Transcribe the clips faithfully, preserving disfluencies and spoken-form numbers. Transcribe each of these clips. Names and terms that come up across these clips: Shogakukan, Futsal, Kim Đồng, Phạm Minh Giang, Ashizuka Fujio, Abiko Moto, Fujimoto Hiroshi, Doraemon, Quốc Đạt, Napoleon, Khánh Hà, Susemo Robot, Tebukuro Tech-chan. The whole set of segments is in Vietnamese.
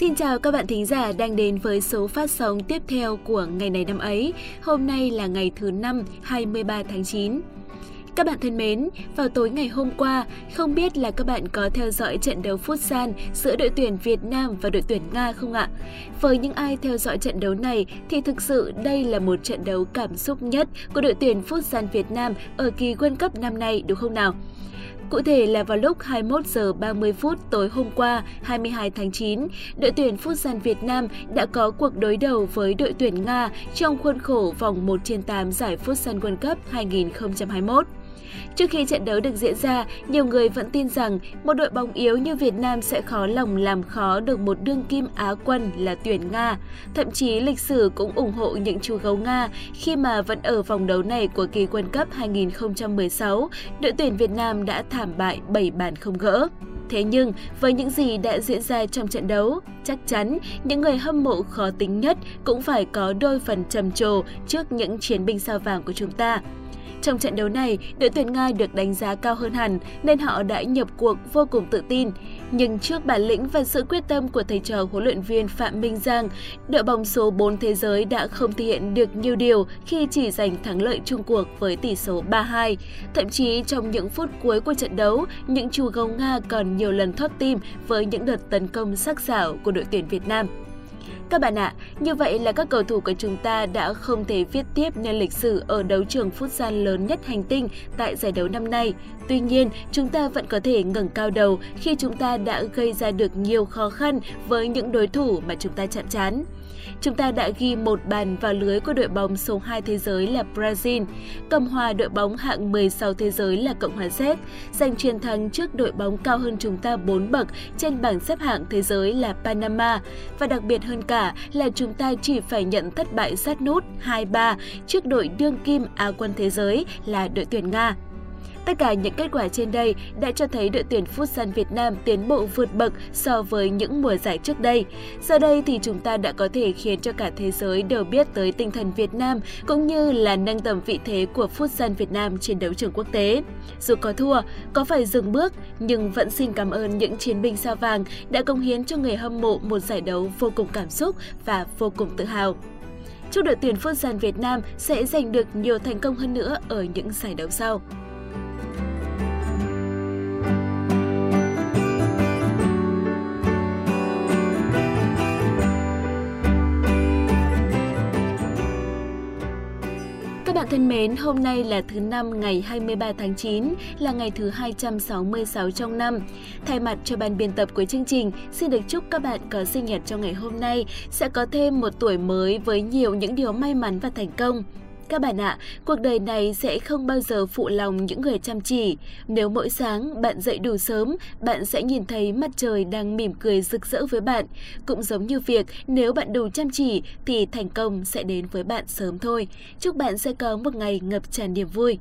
Xin chào các bạn thính giả đang đến với số phát sóng tiếp theo của Ngày này năm ấy. Hôm nay là ngày thứ năm, hai mươi ba tháng chín. Các bạn thân mến, vào tối ngày hôm qua, không biết là các bạn có theo dõi trận đấu futsal giữa đội tuyển Việt Nam và đội tuyển Nga không ạ? Với những ai theo dõi trận đấu này thì thực sự đây là một trận đấu cảm xúc nhất của đội tuyển futsal Việt Nam ở kỳ World Cup năm nay đúng không nào? Cụ thể là vào lúc hai mươi mốt giờ ba mươi phút tối hôm qua hai mươi hai tháng chín, đội tuyển Futsal Việt Nam đã có cuộc đối đầu với đội tuyển Nga trong khuôn khổ vòng một trên tám giải Futsal World Cup hai nghìn không trăm hai mươi mốt. Trước khi trận đấu được diễn ra, nhiều người vẫn tin rằng một đội bóng yếu như Việt Nam sẽ khó lòng làm khó được một đương kim Á quân là tuyển Nga. Thậm chí lịch sử cũng ủng hộ những chú gấu Nga khi mà vẫn ở vòng đấu này của kỳ World Cup hai nghìn không trăm mười sáu, đội tuyển Việt Nam đã thảm bại bảy bàn không gỡ. Thế nhưng, với những gì đã diễn ra trong trận đấu, chắc chắn những người hâm mộ khó tính nhất cũng phải có đôi phần trầm trồ trước những chiến binh sao vàng của chúng ta. Trong trận đấu này, đội tuyển Nga được đánh giá cao hơn hẳn nên họ đã nhập cuộc vô cùng tự tin. Nhưng trước bản lĩnh và sự quyết tâm của thầy trò huấn luyện viên Phạm Minh Giang, đội bóng số bốn thế giới đã không thể hiện được nhiều điều khi chỉ giành thắng lợi chung cuộc với tỷ số ba hai. Thậm chí trong những phút cuối của trận đấu, những chú gấu Nga còn nhiều lần thoát tim với những đợt tấn công sắc sảo của đội tuyển Việt Nam. Các bạn ạ, à, như vậy là các cầu thủ của chúng ta đã không thể viết tiếp nên lịch sử ở đấu trường futsal lớn nhất hành tinh tại giải đấu năm nay. Tuy nhiên, chúng ta vẫn có thể ngẩng cao đầu khi chúng ta đã gây ra được nhiều khó khăn với những đối thủ mà chúng ta chạm trán. Chúng ta đã ghi một bàn vào lưới của đội bóng số hai thế giới là Brazil, cầm hòa đội bóng hạng mười sáu thế giới là Cộng hòa Séc, giành chiến thắng trước đội bóng cao hơn chúng ta bốn bậc trên bảng xếp hạng thế giới là Panama, và đặc biệt hơn cả là chúng ta chỉ phải nhận thất bại sát nút hai ba trước đội đương kim Á quân thế giới là đội tuyển Nga. Tất cả những kết quả trên đây đã cho thấy đội tuyển Futsal Việt Nam tiến bộ vượt bậc so với những mùa giải trước đây. Giờ đây thì chúng ta đã có thể khiến cho cả thế giới đều biết tới tinh thần Việt Nam cũng như là nâng tầm vị thế của Futsal Việt Nam trên đấu trường quốc tế. Dù có thua, có phải dừng bước, nhưng vẫn xin cảm ơn những chiến binh sao vàng đã cống hiến cho người hâm mộ một giải đấu vô cùng cảm xúc và vô cùng tự hào. Chúc đội tuyển Futsal Việt Nam sẽ giành được nhiều thành công hơn nữa ở những giải đấu sau. Thân mến, hôm nay là thứ năm ngày hai mươi ba tháng chín, là ngày thứ hai trăm sáu mươi sáu trong năm. Thay mặt cho ban biên tập của chương trình, xin được chúc các bạn có sinh nhật trong ngày hôm nay sẽ có thêm một tuổi mới với nhiều những điều may mắn và thành công. Các bạn ạ, cuộc đời này sẽ không bao giờ phụ lòng những người chăm chỉ. Nếu mỗi sáng bạn dậy đủ sớm, bạn sẽ nhìn thấy mặt trời đang mỉm cười rực rỡ với bạn. Cũng giống như việc nếu bạn đủ chăm chỉ thì thành công sẽ đến với bạn sớm thôi. Chúc bạn sẽ có một ngày ngập tràn niềm vui.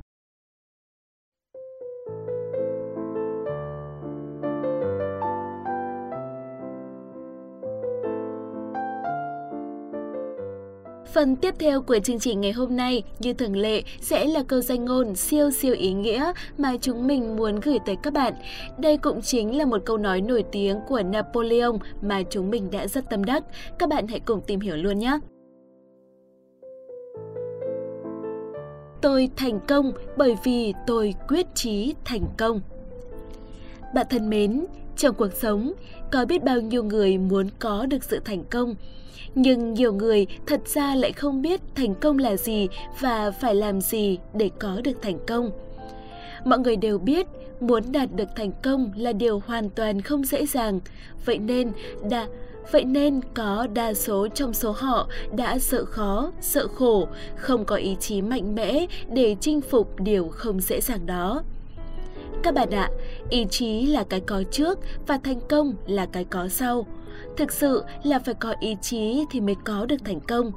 Phần tiếp theo của chương trình ngày hôm nay, như thường lệ, sẽ là câu danh ngôn siêu siêu ý nghĩa mà chúng mình muốn gửi tới các bạn. Đây cũng chính là một câu nói nổi tiếng của Napoleon mà chúng mình đã rất tâm đắc. Các bạn hãy cùng tìm hiểu luôn nhé! Tôi thành công bởi vì tôi quyết chí thành công. Bạn thân mến, trong cuộc sống, có biết bao nhiêu người muốn có được sự thành công. Nhưng nhiều người thật ra lại không biết thành công là gì và phải làm gì để có được thành công. Mọi người đều biết muốn đạt được thành công là điều hoàn toàn không dễ dàng. Vậy nên đã, vậy nên có đa số trong số họ đã sợ khó, sợ khổ, không có ý chí mạnh mẽ để chinh phục điều không dễ dàng đó. Các bạn ạ, ý chí là cái có trước và thành công là cái có sau. Thực sự là phải có ý chí thì mới có được thành công.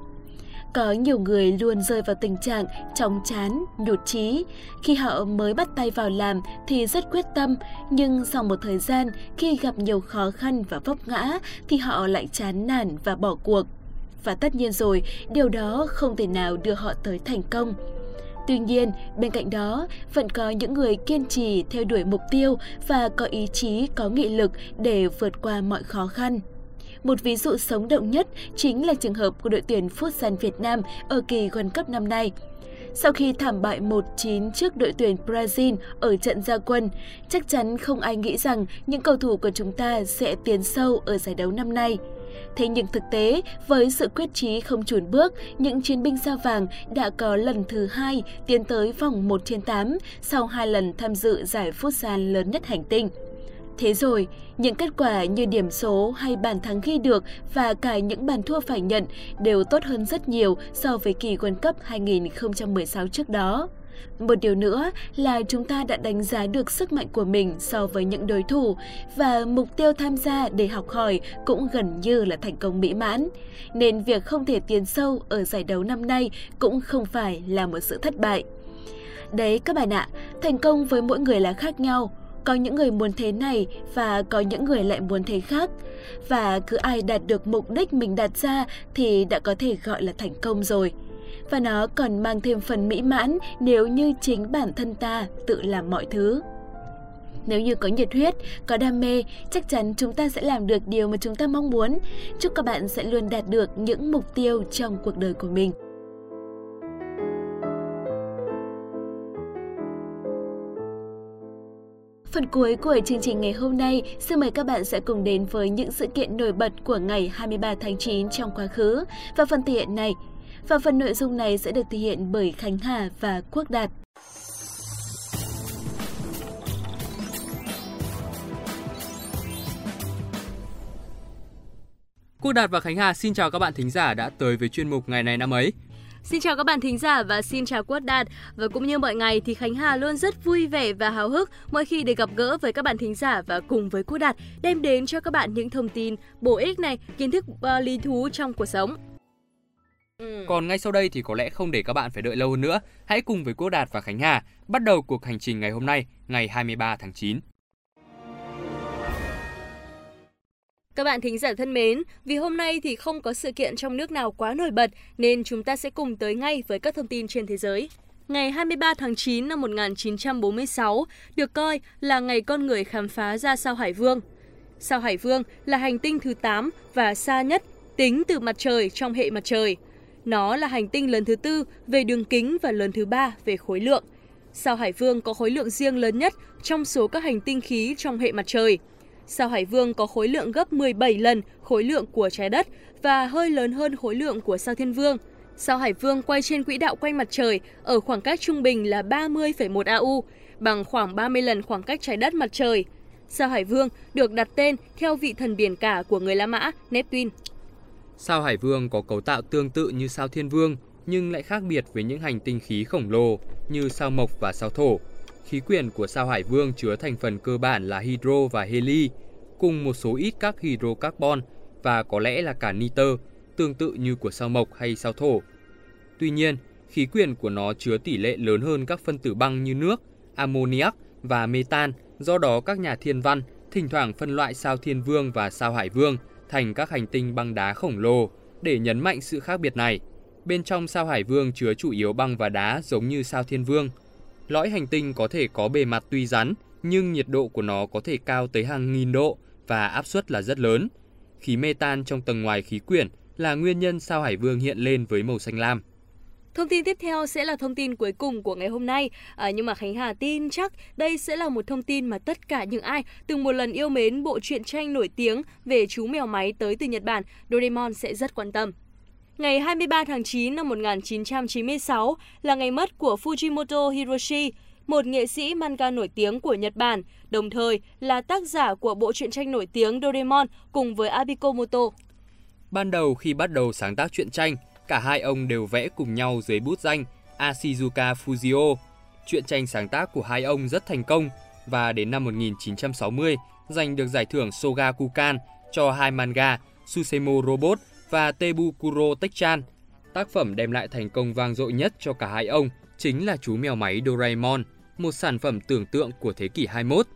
Có nhiều người luôn rơi vào tình trạng chóng chán, nhụt chí. Khi họ mới bắt tay vào làm thì rất quyết tâm, nhưng sau một thời gian khi gặp nhiều khó khăn và vấp ngã thì họ lại chán nản và bỏ cuộc. Và tất nhiên rồi, điều đó không thể nào đưa họ tới thành công. Tuy nhiên, bên cạnh đó, vẫn có những người kiên trì theo đuổi mục tiêu và có ý chí, có nghị lực để vượt qua mọi khó khăn. Một ví dụ sống động nhất chính là trường hợp của đội tuyển Futsal Việt Nam ở kỳ World Cup năm nay. Sau khi thảm bại một chín trước đội tuyển Brazil ở trận ra quân, chắc chắn không ai nghĩ rằng những cầu thủ của chúng ta sẽ tiến sâu ở giải đấu năm nay. Thế nhưng thực tế, với sự quyết chí không chùn bước, những chiến binh sao vàng đã có lần thứ hai tiến tới vòng một trên tám sau hai lần tham dự giải futsal lớn nhất hành tinh. Thế rồi, những kết quả như điểm số hay bàn thắng ghi được và cả những bàn thua phải nhận đều tốt hơn rất nhiều so với kỳ World Cup hai nghìn không trăm mười sáu trước đó. Một điều nữa là chúng ta đã đánh giá được sức mạnh của mình so với những đối thủ và mục tiêu tham gia để học hỏi cũng gần như là thành công mỹ mãn. Nên việc không thể tiến sâu ở giải đấu năm nay cũng không phải là một sự thất bại. Đấy các bạn ạ, thành công với mỗi người là khác nhau. Có những người muốn thế này và có những người lại muốn thế khác. Và cứ ai đạt được mục đích mình đặt ra thì đã có thể gọi là thành công rồi. Và nó còn mang thêm phần mỹ mãn nếu như chính bản thân ta tự làm mọi thứ. Nếu như có nhiệt huyết, có đam mê, chắc chắn chúng ta sẽ làm được điều mà chúng ta mong muốn. Chúc các bạn sẽ luôn đạt được những mục tiêu trong cuộc đời của mình. Phần cuối của chương trình ngày hôm nay, xin mời các bạn sẽ cùng đến với những sự kiện nổi bật của ngày hai mươi ba tháng chín trong quá khứ và phần thể hiện này. Và phần nội dung này sẽ được thực hiện bởi Khánh Hà và Quốc Đạt. Quốc Đạt và Khánh Hà xin chào các bạn thính giả đã tới với chuyên mục Ngày này năm ấy. Xin chào các bạn thính giả và xin chào Quốc Đạt. Và cũng như mọi ngày thì Khánh Hà luôn rất vui vẻ và háo hức mỗi khi được gặp gỡ với các bạn thính giả và cùng với Quốc Đạt đem đến cho các bạn những thông tin bổ ích này, kiến thức uh, lý thú trong cuộc sống. Ừ. Còn ngay sau đây thì có lẽ không để các bạn phải đợi lâu hơn nữa. Hãy cùng với Quốc Đạt và Khánh Hà bắt đầu cuộc hành trình ngày hôm nay, ngày hai mươi ba tháng chín. Các bạn thính giả thân mến, vì hôm nay thì không có sự kiện trong nước nào quá nổi bật nên chúng ta sẽ cùng tới ngay với các thông tin trên thế giới. Ngày hai mươi ba tháng chín năm một nghìn chín trăm bốn mươi sáu được coi là ngày con người khám phá ra sao Hải Vương. Sao Hải Vương là hành tinh thứ tám và xa nhất tính từ mặt trời trong hệ mặt trời. Nó là hành tinh lớn thứ tư về đường kính và lớn thứ ba về khối lượng. Sao Hải Vương có khối lượng riêng lớn nhất trong số các hành tinh khí trong hệ mặt trời. Sao Hải Vương có khối lượng gấp mười bảy lần khối lượng của trái đất và hơi lớn hơn khối lượng của sao Thiên Vương. Sao Hải Vương quay trên quỹ đạo quanh mặt trời ở khoảng cách trung bình là ba mươi phẩy một A U, bằng khoảng ba mươi lần khoảng cách trái đất mặt trời. Sao Hải Vương được đặt tên theo vị thần biển cả của người La Mã, Neptune. Sao Hải Vương có cấu tạo tương tự như sao Thiên Vương nhưng lại khác biệt với những hành tinh khí khổng lồ như sao Mộc và sao Thổ. Khí quyển của sao Hải Vương chứa thành phần cơ bản là hydro và heli, cùng một số ít các hydrocarbon và có lẽ là cả nitơ, tương tự như của sao Mộc hay sao Thổ. Tuy nhiên, khí quyển của nó chứa tỷ lệ lớn hơn các phân tử băng như nước, ammoniac và metan, do đó các nhà thiên văn thỉnh thoảng phân loại sao Thiên Vương và sao Hải Vương thành các hành tinh băng đá khổng lồ để nhấn mạnh sự khác biệt này. Bên trong sao Hải Vương chứa chủ yếu băng và đá giống như sao Thiên Vương. Lõi hành tinh có thể có bề mặt tuy rắn, nhưng nhiệt độ của nó có thể cao tới hàng nghìn độ và áp suất là rất lớn. Khí metan trong tầng ngoài khí quyển là nguyên nhân sao Hải Vương hiện lên với màu xanh lam. Thông tin tiếp theo sẽ là thông tin cuối cùng của ngày hôm nay. À, nhưng mà Khánh Hà tin chắc đây sẽ là một thông tin mà tất cả những ai từng một lần yêu mến bộ truyện tranh nổi tiếng về chú mèo máy tới từ Nhật Bản, Doraemon sẽ rất quan tâm. Ngày hai mươi ba tháng chín năm một nghìn chín trăm chín mươi sáu là ngày mất của Fujimoto Hiroshi, một nghệ sĩ manga nổi tiếng của Nhật Bản, đồng thời là tác giả của bộ truyện tranh nổi tiếng Doraemon cùng với Abiko Moto. Ban đầu khi bắt đầu sáng tác truyện tranh, cả hai ông đều vẽ cùng nhau dưới bút danh Ashizuka Fujio. Truyện tranh sáng tác của hai ông rất thành công và đến năm một nghìn chín trăm sáu mươi giành được giải thưởng Shogakukan cho hai manga Susemo Robot và Tebukuro Tech-chan. Tác phẩm đem lại thành công vang dội nhất cho cả hai ông chính là chú mèo máy Doraemon, một sản phẩm tưởng tượng của thế kỷ hai mươi mốt.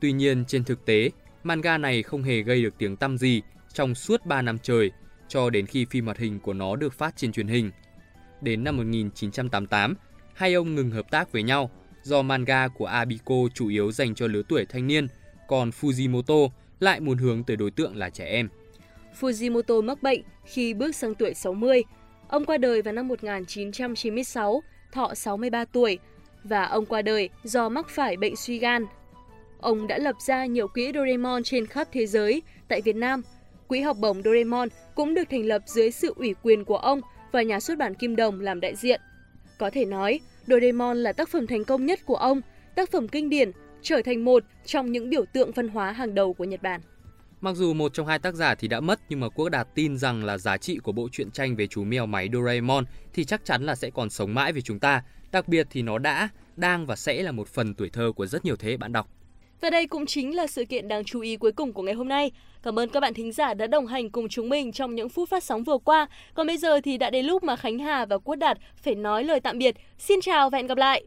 Tuy nhiên trên thực tế, manga này không hề gây được tiếng tăm gì trong suốt ba năm trời, cho đến khi phim hoạt hình của nó được phát trên truyền hình. Đến năm một nghìn chín trăm tám mươi tám, hai ông ngừng hợp tác với nhau do manga của Abiko chủ yếu dành cho lứa tuổi thanh niên, còn Fujimoto lại muốn hướng tới đối tượng là trẻ em. Fujimoto mắc bệnh khi bước sang tuổi sáu mươi. Ông qua đời vào năm một nghìn chín trăm chín mươi sáu, thọ sáu mươi ba tuổi, và ông qua đời do mắc phải bệnh suy gan. Ông đã lập ra nhiều quỹ Doraemon trên khắp thế giới. Tại Việt Nam, quỹ học bổng Doraemon cũng được thành lập dưới sự ủy quyền của ông và nhà xuất bản Kim Đồng làm đại diện. Có thể nói, Doraemon là tác phẩm thành công nhất của ông, tác phẩm kinh điển, trở thành một trong những biểu tượng văn hóa hàng đầu của Nhật Bản. Mặc dù một trong hai tác giả thì đã mất, nhưng mà Quốc Đạt tin rằng là giá trị của bộ truyện tranh về chú mèo máy Doraemon thì chắc chắn là sẽ còn sống mãi với chúng ta. Đặc biệt thì nó đã, đang và sẽ là một phần tuổi thơ của rất nhiều thế hệ bạn đọc. Và đây cũng chính là sự kiện đáng chú ý cuối cùng của ngày hôm nay. Cảm ơn các bạn thính giả đã đồng hành cùng chúng mình trong những phút phát sóng vừa qua. Còn bây giờ thì đã đến lúc mà Khánh Hà và Quốc Đạt phải nói lời tạm biệt. Xin chào và hẹn gặp lại!